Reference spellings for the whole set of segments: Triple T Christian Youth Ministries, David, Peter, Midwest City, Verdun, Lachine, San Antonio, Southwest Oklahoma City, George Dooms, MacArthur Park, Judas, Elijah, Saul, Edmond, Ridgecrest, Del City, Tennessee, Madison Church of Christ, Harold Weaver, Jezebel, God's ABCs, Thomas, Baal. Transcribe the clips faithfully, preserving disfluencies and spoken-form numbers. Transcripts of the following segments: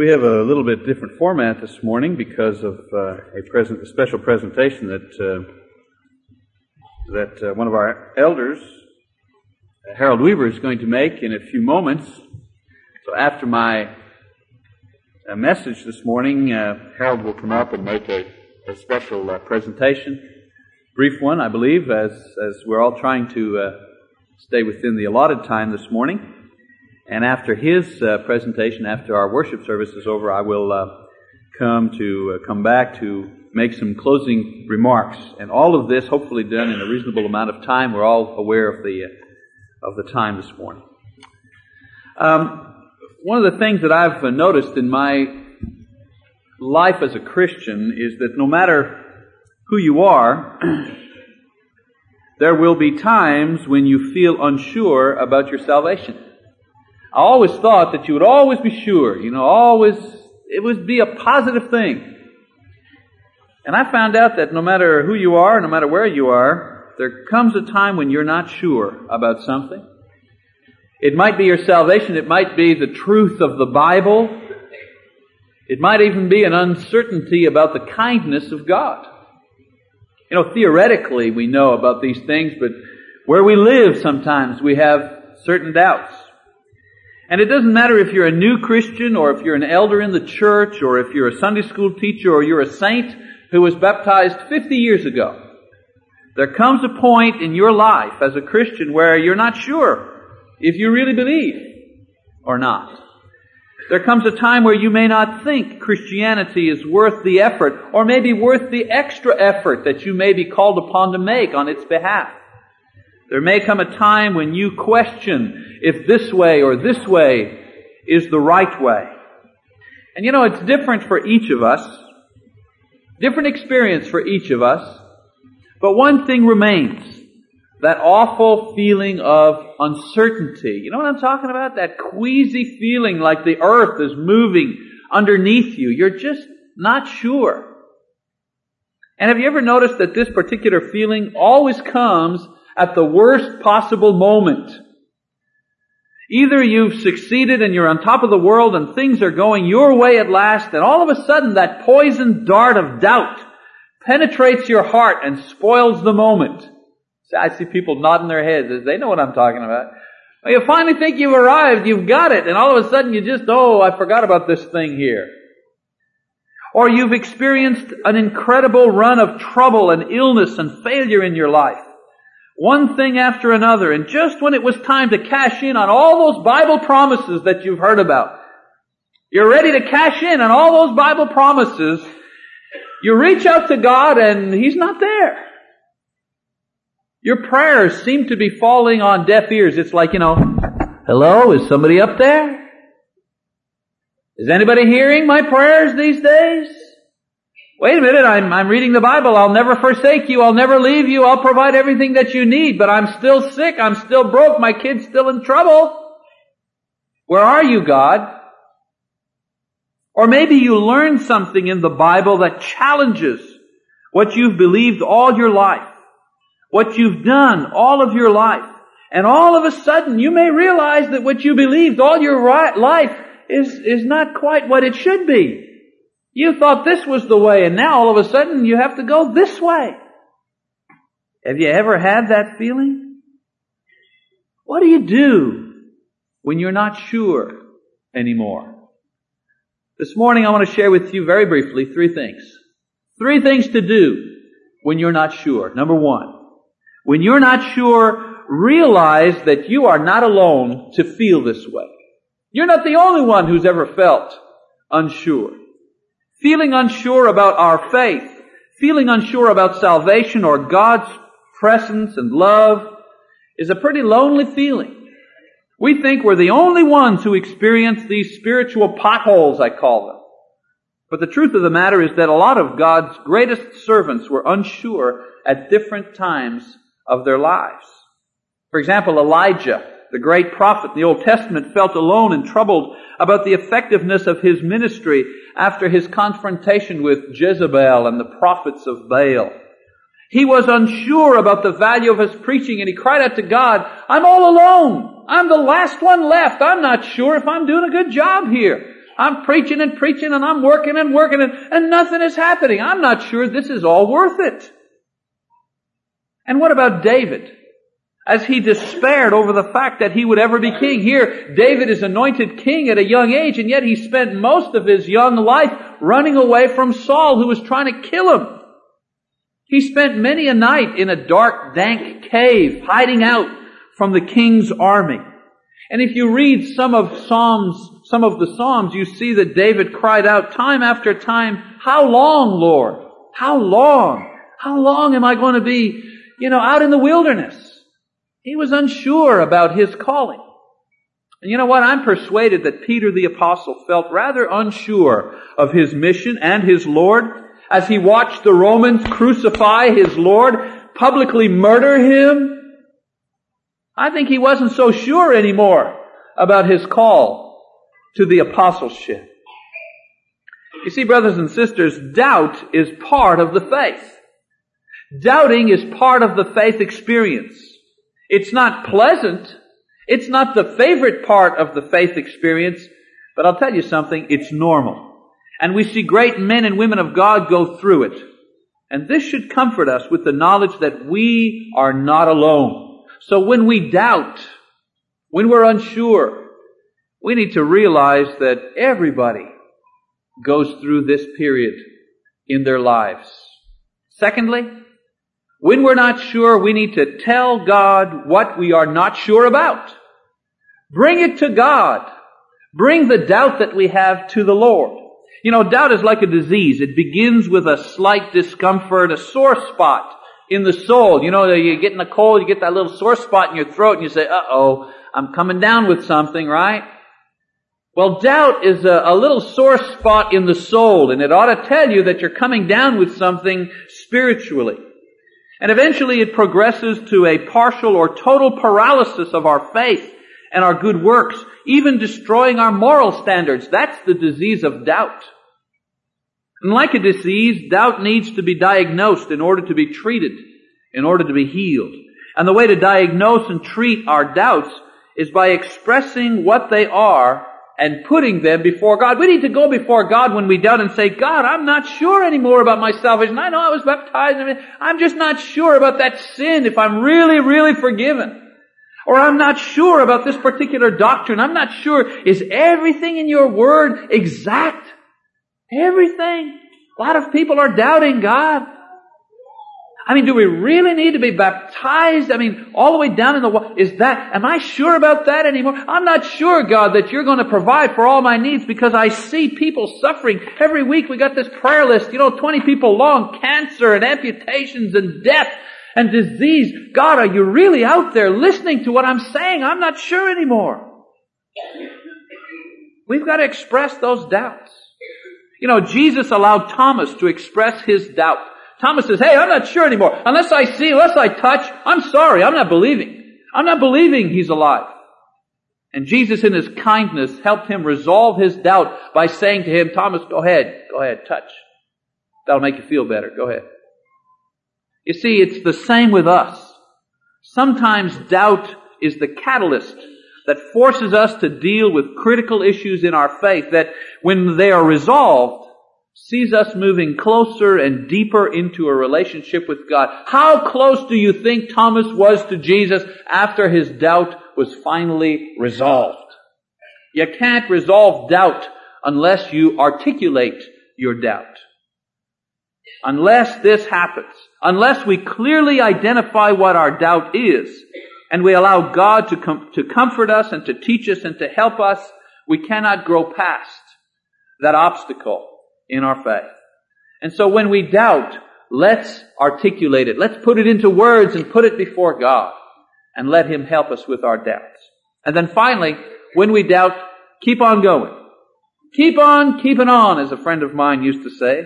We have a little bit different format this morning because of uh, a, present, a special presentation that uh, that uh, one of our elders, uh, Harold Weaver, is going to make in a few moments. So after my uh, message this morning, uh, Harold will come up and make a, a special uh, presentation, brief one, I believe, as as we're all trying to uh, stay within the allotted time this morning. And after his uh, presentation, after our worship service is over, I will uh, come to uh, come back to make some closing remarks. And all of this, hopefully, done in a reasonable amount of time. We're all aware of the uh, of the time this morning. Um, one of the things that I've uh, noticed in my life as a Christian is that no matter who you are, there will be times when you feel unsure about your salvation. I always thought that you would always be sure, you know, always, it would be a positive thing. And I found out that no matter who you are, no matter where you are, there comes a time when you're not sure about something. It might be your salvation, it might be the truth of the Bible, it might even be an uncertainty about the kindness of God. You know, theoretically we know about these things, but where we live sometimes we have certain doubts. And it doesn't matter if you're a new Christian or if you're an elder in the church or if you're a Sunday school teacher or you're a saint who was baptized fifty years ago. There comes a point in your life as a Christian where you're not sure if you really believe or not. There comes a time where you may not think Christianity is worth the effort or maybe worth the extra effort that you may be called upon to make on its behalf. There may come a time when you question if this way or this way is the right way. And you know, it's different for each of us, different experience for each of us, but one thing remains, that awful feeling of uncertainty. You know what I'm talking about? That queasy feeling like the earth is moving underneath you. You're just not sure. And have you ever noticed that this particular feeling always comes at the worst possible moment? Either you've succeeded and you're on top of the world and things are going your way at last, and all of a sudden that poisoned dart of doubt penetrates your heart and spoils the moment. I see people nodding their heads as they know what I'm talking about. You finally think you've arrived, you've got it, and all of a sudden you just, oh, I forgot about this thing here. Or you've experienced an incredible run of trouble and illness and failure in your life. One thing after another, and just when it was time to cash in on all those Bible promises that you've heard about, you're ready to cash in on all those Bible promises, you reach out to God and He's not there. Your prayers seem to be falling on deaf ears. It's like, you know, hello, is somebody up there? Is anybody hearing my prayers these days? Wait a minute, I'm, I'm reading the Bible. I'll never forsake you. I'll never leave you. I'll provide everything that you need. But I'm still sick. I'm still broke. My kid's still in trouble. Where are you, God? Or maybe you learn something in the Bible that challenges what you've believed all your life, what you've done all of your life. And all of a sudden, you may realize that what you believed all your life is, is not quite what it should be. You thought this was the way, and now all of a sudden you have to go this way. Have you ever had that feeling? What do you do when you're not sure anymore? This morning I want to share with you very briefly three things. Three things to do when you're not sure. Number one, when you're not sure, realize that you are not alone to feel this way. You're not the only one who's ever felt unsure. Feeling unsure about our faith, feeling unsure about salvation or God's presence and love is a pretty lonely feeling. We think we're the only ones who experience these spiritual potholes, I call them. But the truth of the matter is that a lot of God's greatest servants were unsure at different times of their lives. For example, Elijah, the great prophet in the Old Testament, felt alone and troubled about the effectiveness of his ministry after his confrontation with Jezebel and the prophets of Baal. He was unsure about the value of his preaching, and he cried out to God, "I'm all alone. I'm the last one left. I'm not sure if I'm doing a good job here. I'm preaching and preaching and I'm working and working and, and nothing is happening. I'm not sure this is all worth it. And what about David? As he despaired over the fact that he would ever be king. Here, David is anointed king at a young age, and yet he spent most of his young life running away from Saul, who was trying to kill him. He spent many a night in a dark, dank cave, hiding out from the king's army. And if you read some of Psalms, some of the Psalms, you see that David cried out time after time, "How long, Lord? How long? How long am I going to be, you know, out in the wilderness?" He was unsure about his calling. And you know what? I'm persuaded that Peter the Apostle felt rather unsure of his mission and his Lord as he watched the Romans crucify his Lord, publicly murder him. I think he wasn't so sure anymore about his call to the apostleship. You see, brothers and sisters, doubt is part of the faith. Doubting is part of the faith experience. It's not pleasant. It's not the favorite part of the faith experience. But I'll tell you something, it's normal. And we see great men and women of God go through it. And this should comfort us with the knowledge that we are not alone. So when we doubt, when we're unsure, we need to realize that everybody goes through this period in their lives. Secondly, when we're not sure, we need to tell God what we are not sure about. Bring it to God. Bring the doubt that we have to the Lord. You know, doubt is like a disease. It begins with a slight discomfort, a sore spot in the soul. You know, you're getting a cold, you get that little sore spot in your throat, and you say, uh-oh, I'm coming down with something, right? Well, doubt is a, a little sore spot in the soul, and it ought to tell you that you're coming down with something spiritually. And eventually it progresses to a partial or total paralysis of our faith and our good works, even destroying our moral standards. That's the disease of doubt. And like a disease, doubt needs to be diagnosed in order to be treated, in order to be healed. And the way to diagnose and treat our doubts is by expressing what they are and putting them before God. We need to go before God when we doubt and say, God, I'm not sure anymore about my salvation. I know I was baptized. I'm just not sure about that sin, if I'm really, really forgiven. Or I'm not sure about this particular doctrine. I'm not sure. Is everything in your word exact? Everything. A lot of people are doubting God. I mean, do we really need to be baptized? I mean, all the way down in the water. Is that, am I sure about that anymore? I'm not sure, God, that you're going to provide for all my needs, because I see people suffering. Every week we got this prayer list, you know, twenty people long, cancer and amputations and death and disease. God, are you really out there listening to what I'm saying? I'm not sure anymore. We've got to express those doubts. You know, Jesus allowed Thomas to express his doubt. Thomas says, hey, I'm not sure anymore. Unless I see, unless I touch, I'm sorry, I'm not believing. I'm not believing he's alive. And Jesus in his kindness helped him resolve his doubt by saying to him, Thomas, go ahead, go ahead, touch. That'll make you feel better. Go ahead. You see, it's the same with us. Sometimes doubt is the catalyst that forces us to deal with critical issues in our faith that, when they are resolved, sees us moving closer and deeper into a relationship with God. How close do you think Thomas was to Jesus after his doubt was finally resolved? You can't resolve doubt unless you articulate your doubt. Unless this happens, unless we clearly identify what our doubt is, and we allow God to com- to comfort us and to teach us and to help us, we cannot grow past that obstacle in our faith. And so when we doubt, let's articulate it. Let's put it into words and put it before God and let Him help us with our doubts. And then finally, when we doubt, keep on going. Keep on keeping on, as a friend of mine used to say.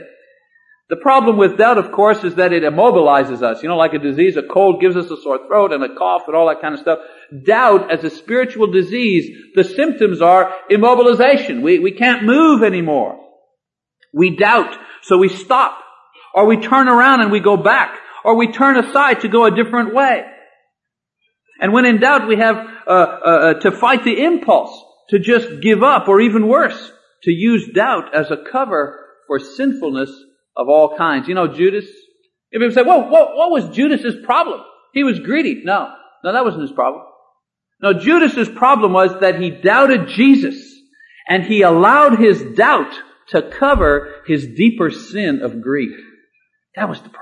The problem with doubt, of course, is that it immobilizes us. You know, like a disease, a cold gives us a sore throat and a cough and all that kind of stuff. Doubt, as a spiritual disease, the symptoms are immobilization. We, we can't move anymore. We doubt, so we stop, or we turn around and we go back, or we turn aside to go a different way. And when in doubt, we have uh, uh, to fight the impulse to just give up, or even worse, to use doubt as a cover for sinfulness of all kinds. You know, Judas, if people say, well, what, what was Judas's problem? He was greedy. No, no, that wasn't his problem. No, Judas's problem was that he doubted Jesus, and he allowed his doubt to cover his deeper sin of greed. That was the problem.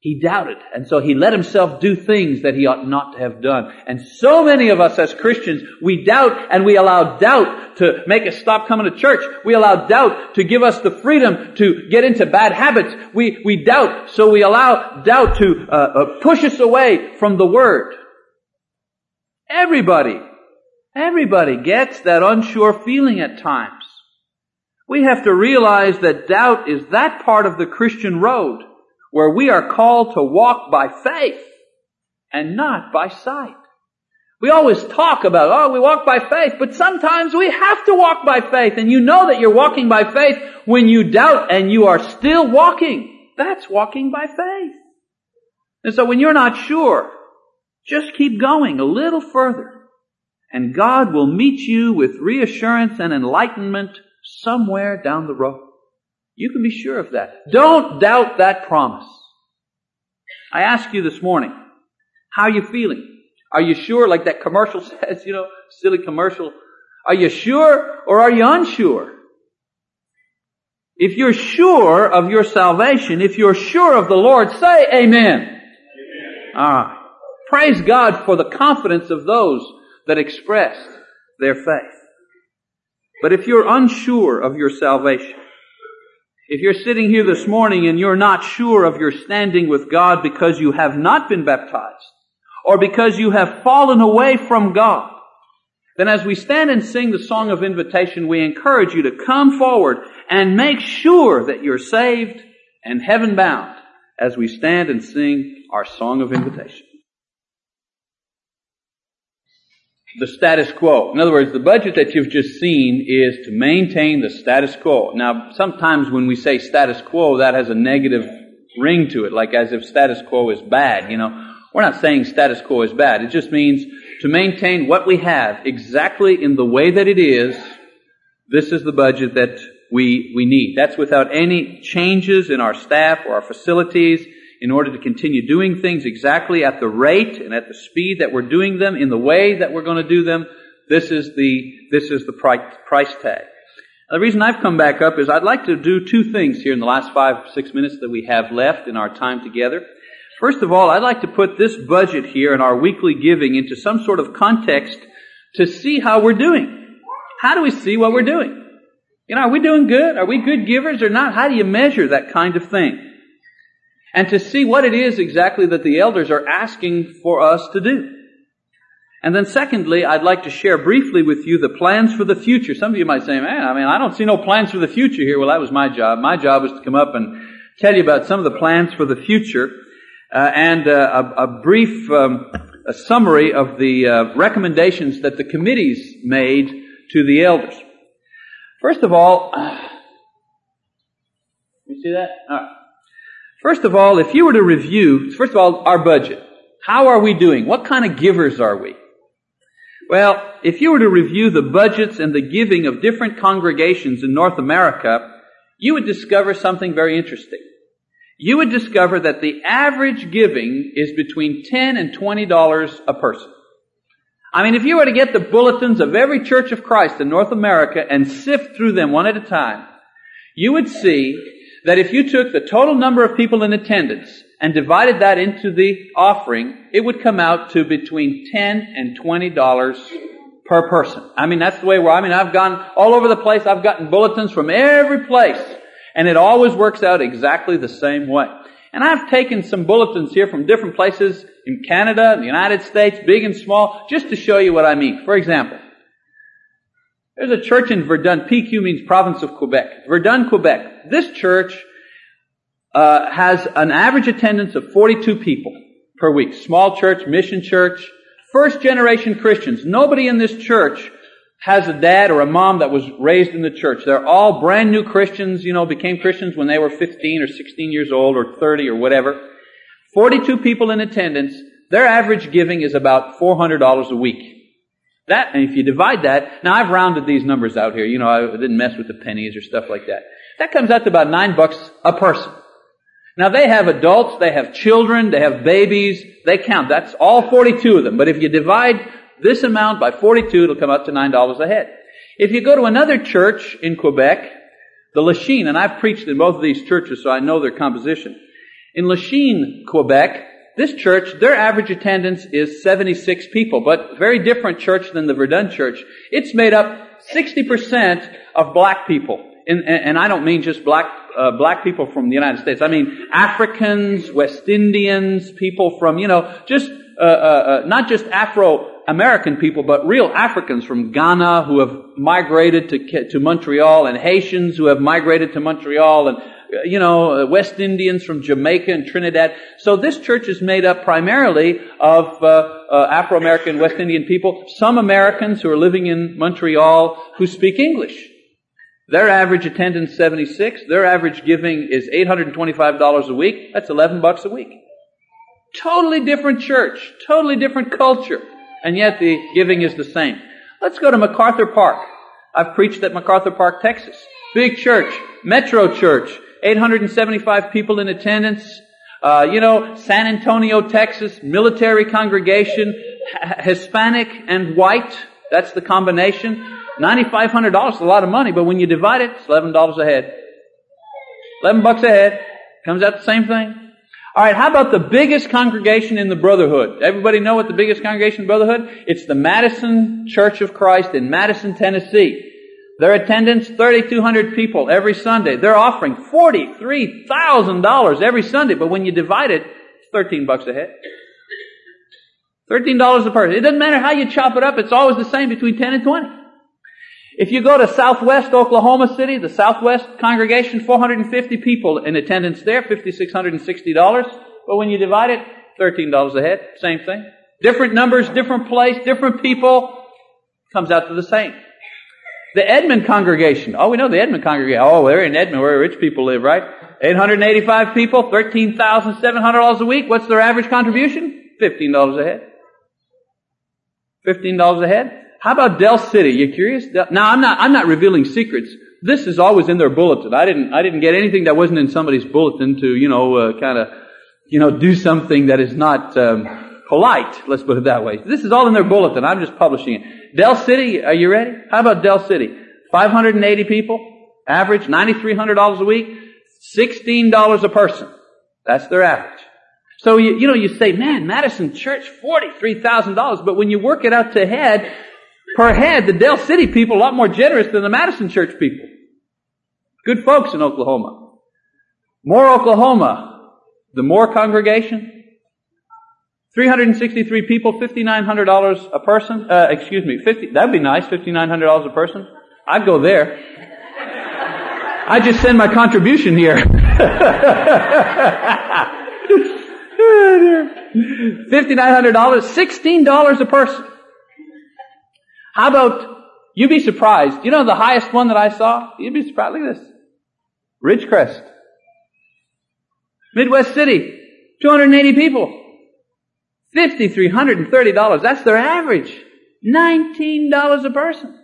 He doubted, and so he let himself do things that he ought not to have done. And so many of us as Christians, we doubt, and we allow doubt to make us stop coming to church. We allow doubt to give us the freedom to get into bad habits. We we doubt, so we allow doubt to uh, uh, push us away from the Word. Everybody, everybody gets that unsure feeling at times. We have to realize that doubt is that part of the Christian road where we are called to walk by faith and not by sight. We always talk about, oh, we walk by faith, but sometimes we have to walk by faith. And you know that you're walking by faith when you doubt and you are still walking. That's walking by faith. And so when you're not sure, just keep going a little further, and God will meet you with reassurance and enlightenment somewhere down the road. You can be sure of that. Don't doubt that promise. I ask you this morning, how are you feeling? Are you sure, like that commercial says, you know, silly commercial? Are you sure or are you unsure? If you're sure of your salvation, if you're sure of the Lord, say amen. Amen. All right. Praise God for the confidence of those that expressed their faith. But if you're unsure of your salvation, if you're sitting here this morning and you're not sure of your standing with God because you have not been baptized or because you have fallen away from God, then as we stand and sing the song of invitation, we encourage you to come forward and make sure that you're saved and heaven-bound as we stand and sing our song of invitation. The status quo. In other words, the budget that you've just seen is to maintain the status quo. Now, sometimes when we say status quo, that has a negative ring to it, like as if status quo is bad, you know. We're not saying status quo is bad. It just means to maintain what we have exactly in the way that it is. This is the budget that we, we need. That's without any changes in our staff or our facilities, in order to continue doing things exactly at the rate and at the speed that we're doing them, in the way that we're going to do them. This is the, this is the price tag. The reason I've come back up is I'd like to do two things here in the last five, six minutes that we have left in our time together. First of all, I'd like to put this budget here and our weekly giving into some sort of context to see how we're doing. How do we see what we're doing? You know, are we doing good? Are we good givers or not? How do you measure that kind of thing? And to see what it is exactly that the elders are asking for us to do. And then secondly, I'd like to share briefly with you the plans for the future. Some of you might say, man, I mean, I don't see no plans for the future here. Well, that was my job. My job was to come up and tell you about some of the plans for the future uh, and uh, a, a brief um, a summary of the uh, recommendations that the committees made to the elders. First of all, you see that? All right. First of all, if you were to review, first of all, our budget. How are we doing? What kind of givers are we? Well, if you were to review the budgets and the giving of different congregations in North America, you would discover something very interesting. You would discover that the average giving is between ten dollars and twenty dollars a person. I mean, if you were to get the bulletins of every Church of Christ in North America and sift through them one at a time, you would see that if you took the total number of people in attendance and divided that into the offering, it would come out to between ten dollars and twenty dollars per person. I mean, that's the way where, I mean, I've gone all over the place. I've gotten bulletins from every place, and it always works out exactly the same way. And I've taken some bulletins here from different places in Canada, the United States, big and small, just to show you what I mean. For example, there's a church in Verdun. P Q means province of Quebec. Verdun, Quebec. This church uh has an average attendance of forty-two people per week. Small church, mission church, first-generation Christians. Nobody in this church has a dad or a mom that was raised in the church. They're all brand-new Christians, you know, became Christians when they were fifteen or sixteen years old or thirty or whatever. forty-two people in attendance. Their average giving is about four hundred dollars a week. That, and if you divide that, now I've rounded these numbers out here. You know, I didn't mess with the pennies or stuff like that. That comes out to about nine bucks a person. Now they have adults, they have children, they have babies, they count. That's all forty-two of them. But if you divide this amount by forty-two, it'll come out to nine dollars a head. If you go to another church in Quebec, the Lachine, and I've preached in both of these churches, so I know their composition. In Lachine, Quebec, this church, their average attendance is seventy-six people, but very different church than the Verdun church. It's made up sixty percent of black people. And, and I don't mean just black uh, black people from the United States. I mean Africans, West Indians, people from, you know, just uh, uh, uh, not just Afro-American people, but real Africans from Ghana who have migrated to to Montreal, and Haitians who have migrated to Montreal, and you know, West Indians from Jamaica and Trinidad. So this church is made up primarily of uh, uh, Afro-American, West Indian people, some Americans who are living in Montreal who speak English. Their average attendance, seventy-six. Their average giving is eight hundred twenty-five dollars a week. That's eleven bucks a week. Totally different church, totally different culture, and yet the giving is the same. Let's go to MacArthur Park. I've preached at MacArthur Park, Texas. Big church, metro church. eight hundred seventy-five people in attendance. Uh, you know, San Antonio, Texas, military congregation, h- Hispanic and white. That's the combination. nine thousand five hundred dollars is a lot of money, but when you divide it, it's eleven dollars a head. eleven bucks a head. Comes out the same thing. All right, how about the biggest congregation in the Brotherhood? Everybody know what the biggest congregation in the Brotherhood? It's the Madison Church of Christ in Madison, Tennessee. Their attendance, three thousand two hundred people every Sunday. They're offering forty-three thousand dollars every Sunday, but when you divide it, it's thirteen bucks a head. thirteen dollars a person. It doesn't matter how you chop it up, it's always the same between ten and twenty. If you go to Southwest Oklahoma City, the Southwest congregation, four hundred fifty people in attendance there, five thousand six hundred sixty dollars. But when you divide it, thirteen dollars a head, same thing. Different numbers, different place, different people, comes out to the same. The Edmond congregation. Oh, we know the Edmond congregation. Oh, they're in Edmond where rich people live, right? eight hundred eighty-five people, thirteen thousand seven hundred dollars a week. What's their average contribution? fifteen dollars a head. fifteen dollars a head. How about Del City? You curious? Now, I'm not, I'm not revealing secrets. This is always in their bulletin. I didn't, I didn't get anything that wasn't in somebody's bulletin to, you know, uh, kind of, you know, do something that is not, um, polite. Let's put it that way. This is all in their bulletin. I'm just publishing it. Del City, are you ready? How about Del City? five hundred eighty people, average nine thousand three hundred dollars a week, sixteen dollars a person. That's their average. So, you, you know, you say, man, Madison Church, forty-three thousand dollars, but when you work it out to head, per head, the Del City people are a lot more generous than the Madison Church people. Good folks in Oklahoma. More Oklahoma, the Moore congregation, three hundred sixty-three people, five thousand nine hundred dollars a person. Uh, excuse me, fifty. That'd be nice, five thousand nine hundred dollars a person. I'd go there. I just send my contribution here. five thousand nine hundred dollars, sixteen dollars a person. How about, you'd be surprised. You know the highest one that I saw? You'd be surprised. Look at this. Ridgecrest. Midwest City. two hundred eighty people. five thousand three hundred thirty dollars. That's their average. nineteen dollars a person.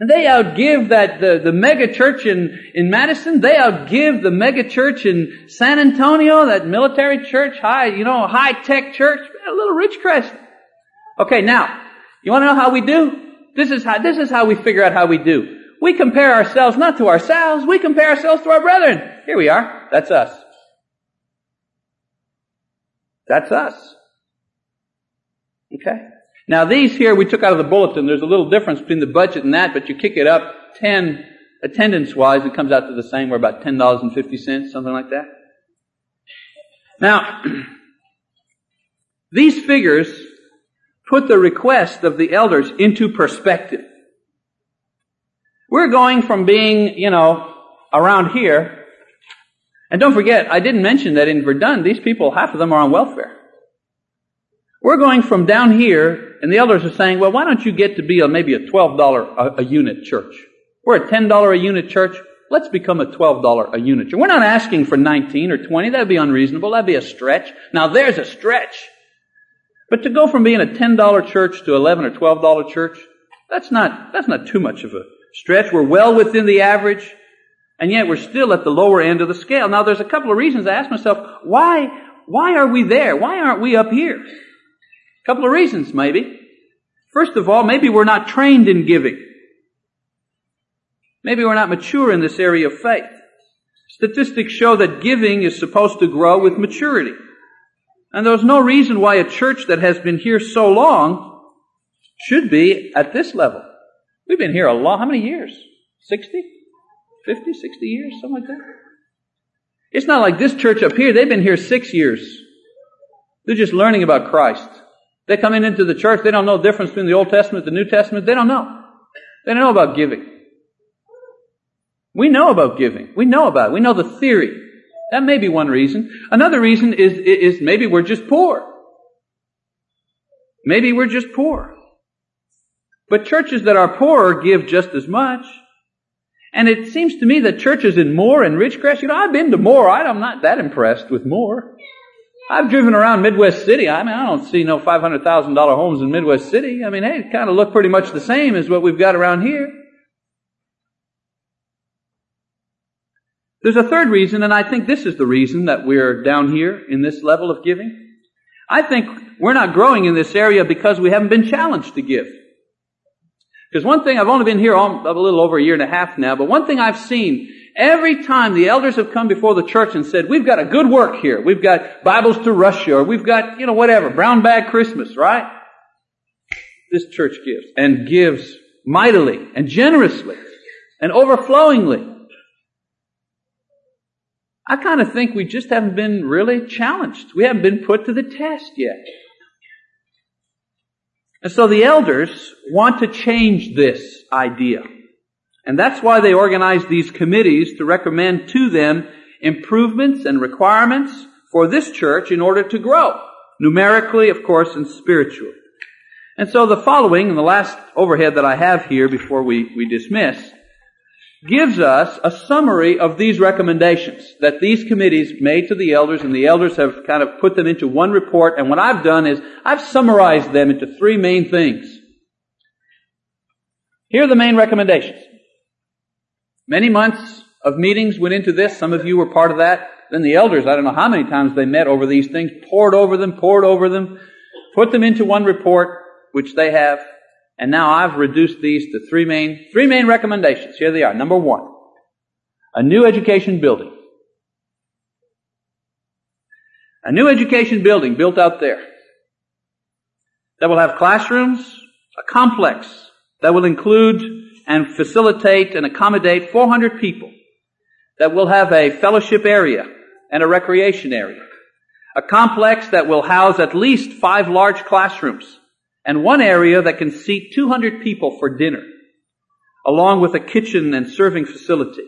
And they outgive that, the, the mega church in, in Madison. They outgive the mega church in San Antonio, that military church, high, you know, high tech church. A little Ridgecrest. Okay, now, you want to know how we do? This is how, this is how we figure out how we do. We compare ourselves not to ourselves, we compare ourselves to our brethren. Here we are. That's us. That's us. Okay? Now these here we took out of the bulletin. There's a little difference between the budget and that, but you kick it up ten attendance-wise, it comes out to the same. We're about ten dollars and fifty cents, something like that. Now, these figures put the request of the elders into perspective. We're going from being, you know, around here. And don't forget, I didn't mention that in Verdun, these people, half of them are on welfare. We're going from down here, and the elders are saying, well, why don't you get to be a, maybe a twelve dollars a, a unit church? We're a ten dollars a unit church. Let's become a twelve dollars a unit church. We're not asking for nineteen or twenty. That'd be unreasonable. That'd be a stretch. Now, there's a stretch. But to go from being a ten dollars church to eleven dollars or twelve dollars church, That's not, that's not too much of a stretch. We're well within the average, and yet we're still at the lower end of the scale. Now, there's a couple of reasons. I ask myself, why, why are we there? Why aren't we up here? A couple of reasons, maybe. First of all, maybe we're not trained in giving. Maybe we're not mature in this area of faith. Statistics show that giving is supposed to grow with maturity. And there's no reason why a church that has been here so long should be at this level. We've been here a long, how many years? sixty? fifty, sixty years, something like that. It's not like this church up here. They've been here six years. They're just learning about Christ. They come in into the church. They don't know the difference between the Old Testament and the New Testament. They don't know. They don't know about giving. We know about giving. We know about it. We know the theory. That may be one reason. Another reason is, is maybe we're just poor. Maybe we're just poor. But churches that are poorer give just as much. And it seems to me that churches in Moore and Ridgecrest, you know, I've been to Moore. I'm not that impressed with Moore. I've driven around Midwest City. I mean, I don't see no five hundred thousand dollars homes in Midwest City. I mean, they kind of look pretty much the same as what we've got around here. There's a third reason, and I think this is the reason that we're down here in this level of giving. I think we're not growing in this area because we haven't been challenged to give. Because one thing, I've only been here all, a little over a year and a half now, but one thing I've seen, every time the elders have come before the church and said, we've got a good work here, we've got Bibles to Russia, or we've got, you know, whatever, brown bag Christmas, right? This church gives, and gives mightily, and generously, and overflowingly. I kind of think we just haven't been really challenged. We haven't been put to the test yet. And so the elders want to change this idea. And that's why they organize these committees to recommend to them improvements and requirements for this church in order to grow, numerically, of course, and spiritually. And so the following, and the last overhead that I have here before we, we dismiss, gives us a summary of these recommendations that these committees made to the elders, and the elders have kind of put them into one report. And what I've done is I've summarized them into three main things. Here are the main recommendations. Many months of meetings went into this. Some of you were part of that. Then the elders, I don't know how many times they met over these things, poured over them, poured over them, put them into one report, which they have. And now I've reduced these to three main, three main recommendations. Here they are. Number one, a new education building. A new education building built out there that will have classrooms, a complex that will include and facilitate and accommodate four hundred people, that will have a fellowship area and a recreation area, a complex that will house at least five large classrooms, and one area that can seat two hundred people for dinner, along with a kitchen and serving facility.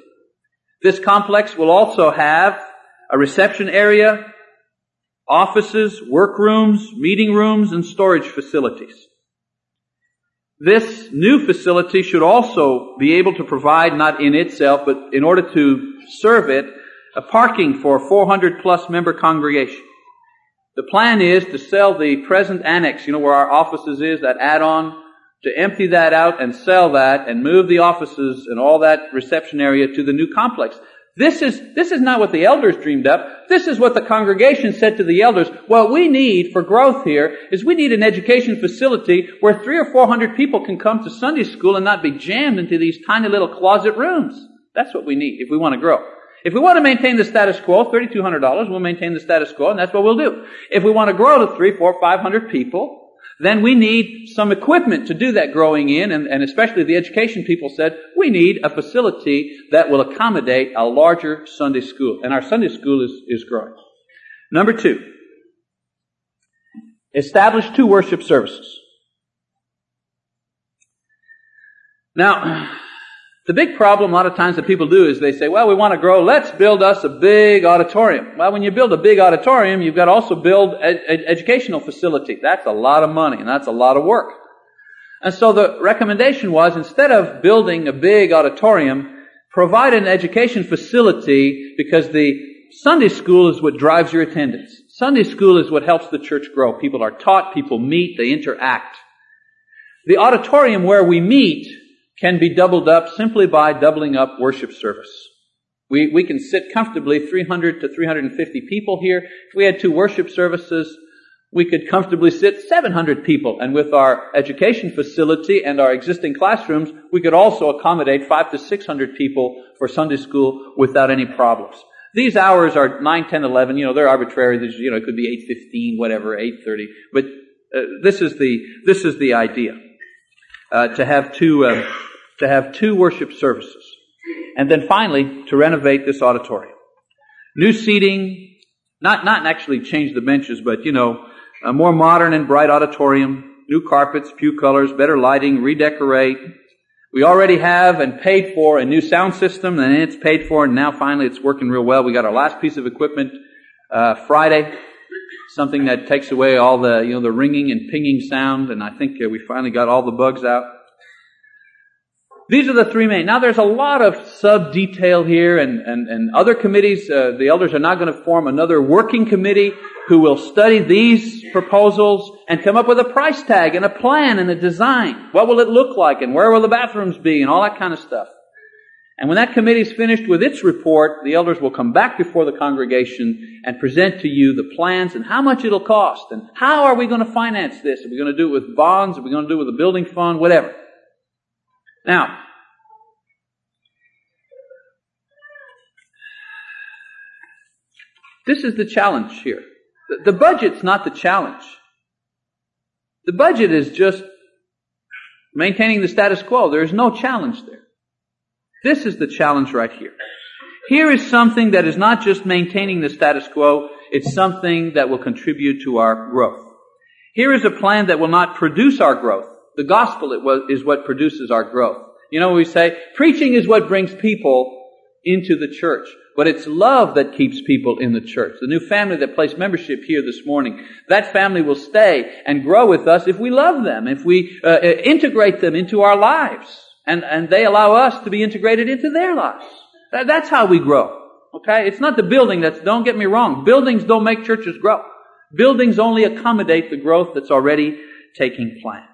This complex will also have a reception area, offices, workrooms, meeting rooms, and storage facilities. This new facility should also be able to provide, not in itself, but in order to serve it, a parking for a four hundred plus member congregation. The plan is to sell the present annex, you know, where our offices is, that add-on, to empty that out and sell that and move the offices and all that reception area to the new complex. This is, this is not what the elders dreamed up. This is what the congregation said to the elders. What we need for growth here is we need an education facility where three or four hundred people can come to Sunday school and not be jammed into these tiny little closet rooms. That's what we need if we want to grow. If we want to maintain the status quo, three thousand two hundred dollars, we'll maintain the status quo, and that's what we'll do. If we want to grow to three, four, five hundred people, then we need some equipment to do that growing in, and, and especially the education people said, we need a facility that will accommodate a larger Sunday school, and our Sunday school is, is growing. Number two, establish two worship services. Now, the big problem a lot of times that people do is they say, well, we want to grow. Let's build us a big auditorium. Well, when you build a big auditorium, you've got to also build an ed- educational facility. That's a lot of money, and that's a lot of work. And so the recommendation was, instead of building a big auditorium, provide an education facility, because the Sunday school is what drives your attendance. Sunday school is what helps the church grow. People are taught, people meet, they interact. The auditorium where we meet can be doubled up simply by doubling up worship service. We we can sit comfortably three hundred to three hundred fifty people here. If we had two worship services, we could comfortably sit seven hundred people. And with our education facility and our existing classrooms, we could also accommodate five to six hundred people for Sunday school without any problems. These hours are nine, ten, eleven. You know, they're arbitrary. There's, you know, it could be eight fifteen, whatever, eight thirty. But uh, this is the this is the idea, uh, to have two uh, to have two worship services. And then finally, to renovate this auditorium. New seating, not not actually change the benches, but, you know, a more modern and bright auditorium, new carpets, pew colors, better lighting, redecorate. We already have and paid for a new sound system, and it's paid for, and now finally it's working real well. We got our last piece of equipment uh Friday, something that takes away all the, you know, the ringing and pinging sound, and I think uh, we finally got all the bugs out. These are the three main. Now, there's a lot of sub-detail here and, and, and other committees. Uh, the elders are not going to form another working committee who will study these proposals and come up with a price tag and a plan and a design. What will it look like, and where will the bathrooms be, and all that kind of stuff. And when that committee is finished with its report, the elders will come back before the congregation and present to you the plans and how much it'll cost and how are we going to finance this. Are we going to do it with bonds? Are we going to do it with a building fund? Whatever. Now, this is the challenge here. The, the budget's not the challenge. The budget is just maintaining the status quo. There is no challenge there. This is the challenge right here. Here is something that is not just maintaining the status quo. It's something that will contribute to our growth. Here is a plan that will not produce our growth. The gospel it was, is what produces our growth. You know, we say preaching is what brings people into the church, but it's love that keeps people in the church. The new family that placed membership here this morning, that family will stay and grow with us if we love them, if we uh, integrate them into our lives, and, and they allow us to be integrated into their lives. That, that's how we grow, okay? It's not the building that's, don't get me wrong, buildings don't make churches grow. Buildings only accommodate the growth that's already taking place.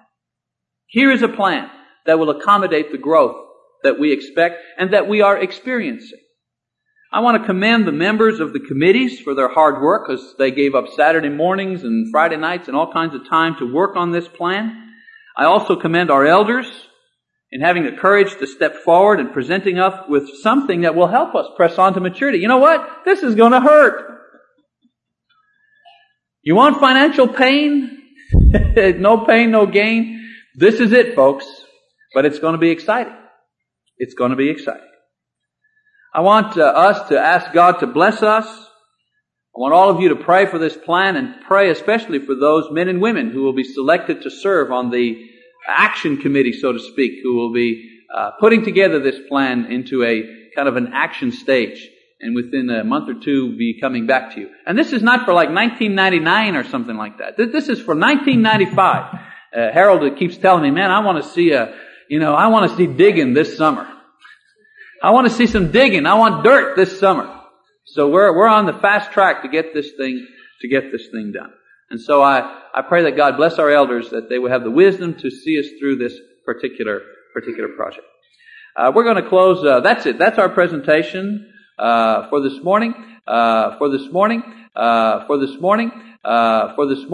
Here is a plan that will accommodate the growth that we expect and that we are experiencing. I want to commend the members of the committees for their hard work, because they gave up Saturday mornings and Friday nights and all kinds of time to work on this plan. I also commend our elders in having the courage to step forward and presenting us with something that will help us press on to maturity. You know what? This is going to hurt. You want financial pain? No pain, no gain. This is it, folks, but it's going to be exciting. It's going to be exciting. I want uh, us to ask God to bless us. I want all of you to pray for this plan, and pray especially for those men and women who will be selected to serve on the action committee, so to speak, who will be uh, putting together this plan into a kind of an action stage, and within a month or two be coming back to you. And this is not for like nineteen ninety-nine or something like that. This is for nineteen ninety-five. Uh, Harold keeps telling me, man, I want to see, a, you know, I want to see digging this summer. I want to see some digging. I want dirt this summer. So we're, we're on the fast track to get this thing, to get this thing done. And so I, I pray that God bless our elders, that they will have the wisdom to see us through this particular, particular project. Uh, we're going to close. Uh, that's it. That's our presentation, uh, for this morning, uh, for this morning, uh, for this morning, uh, for this morning.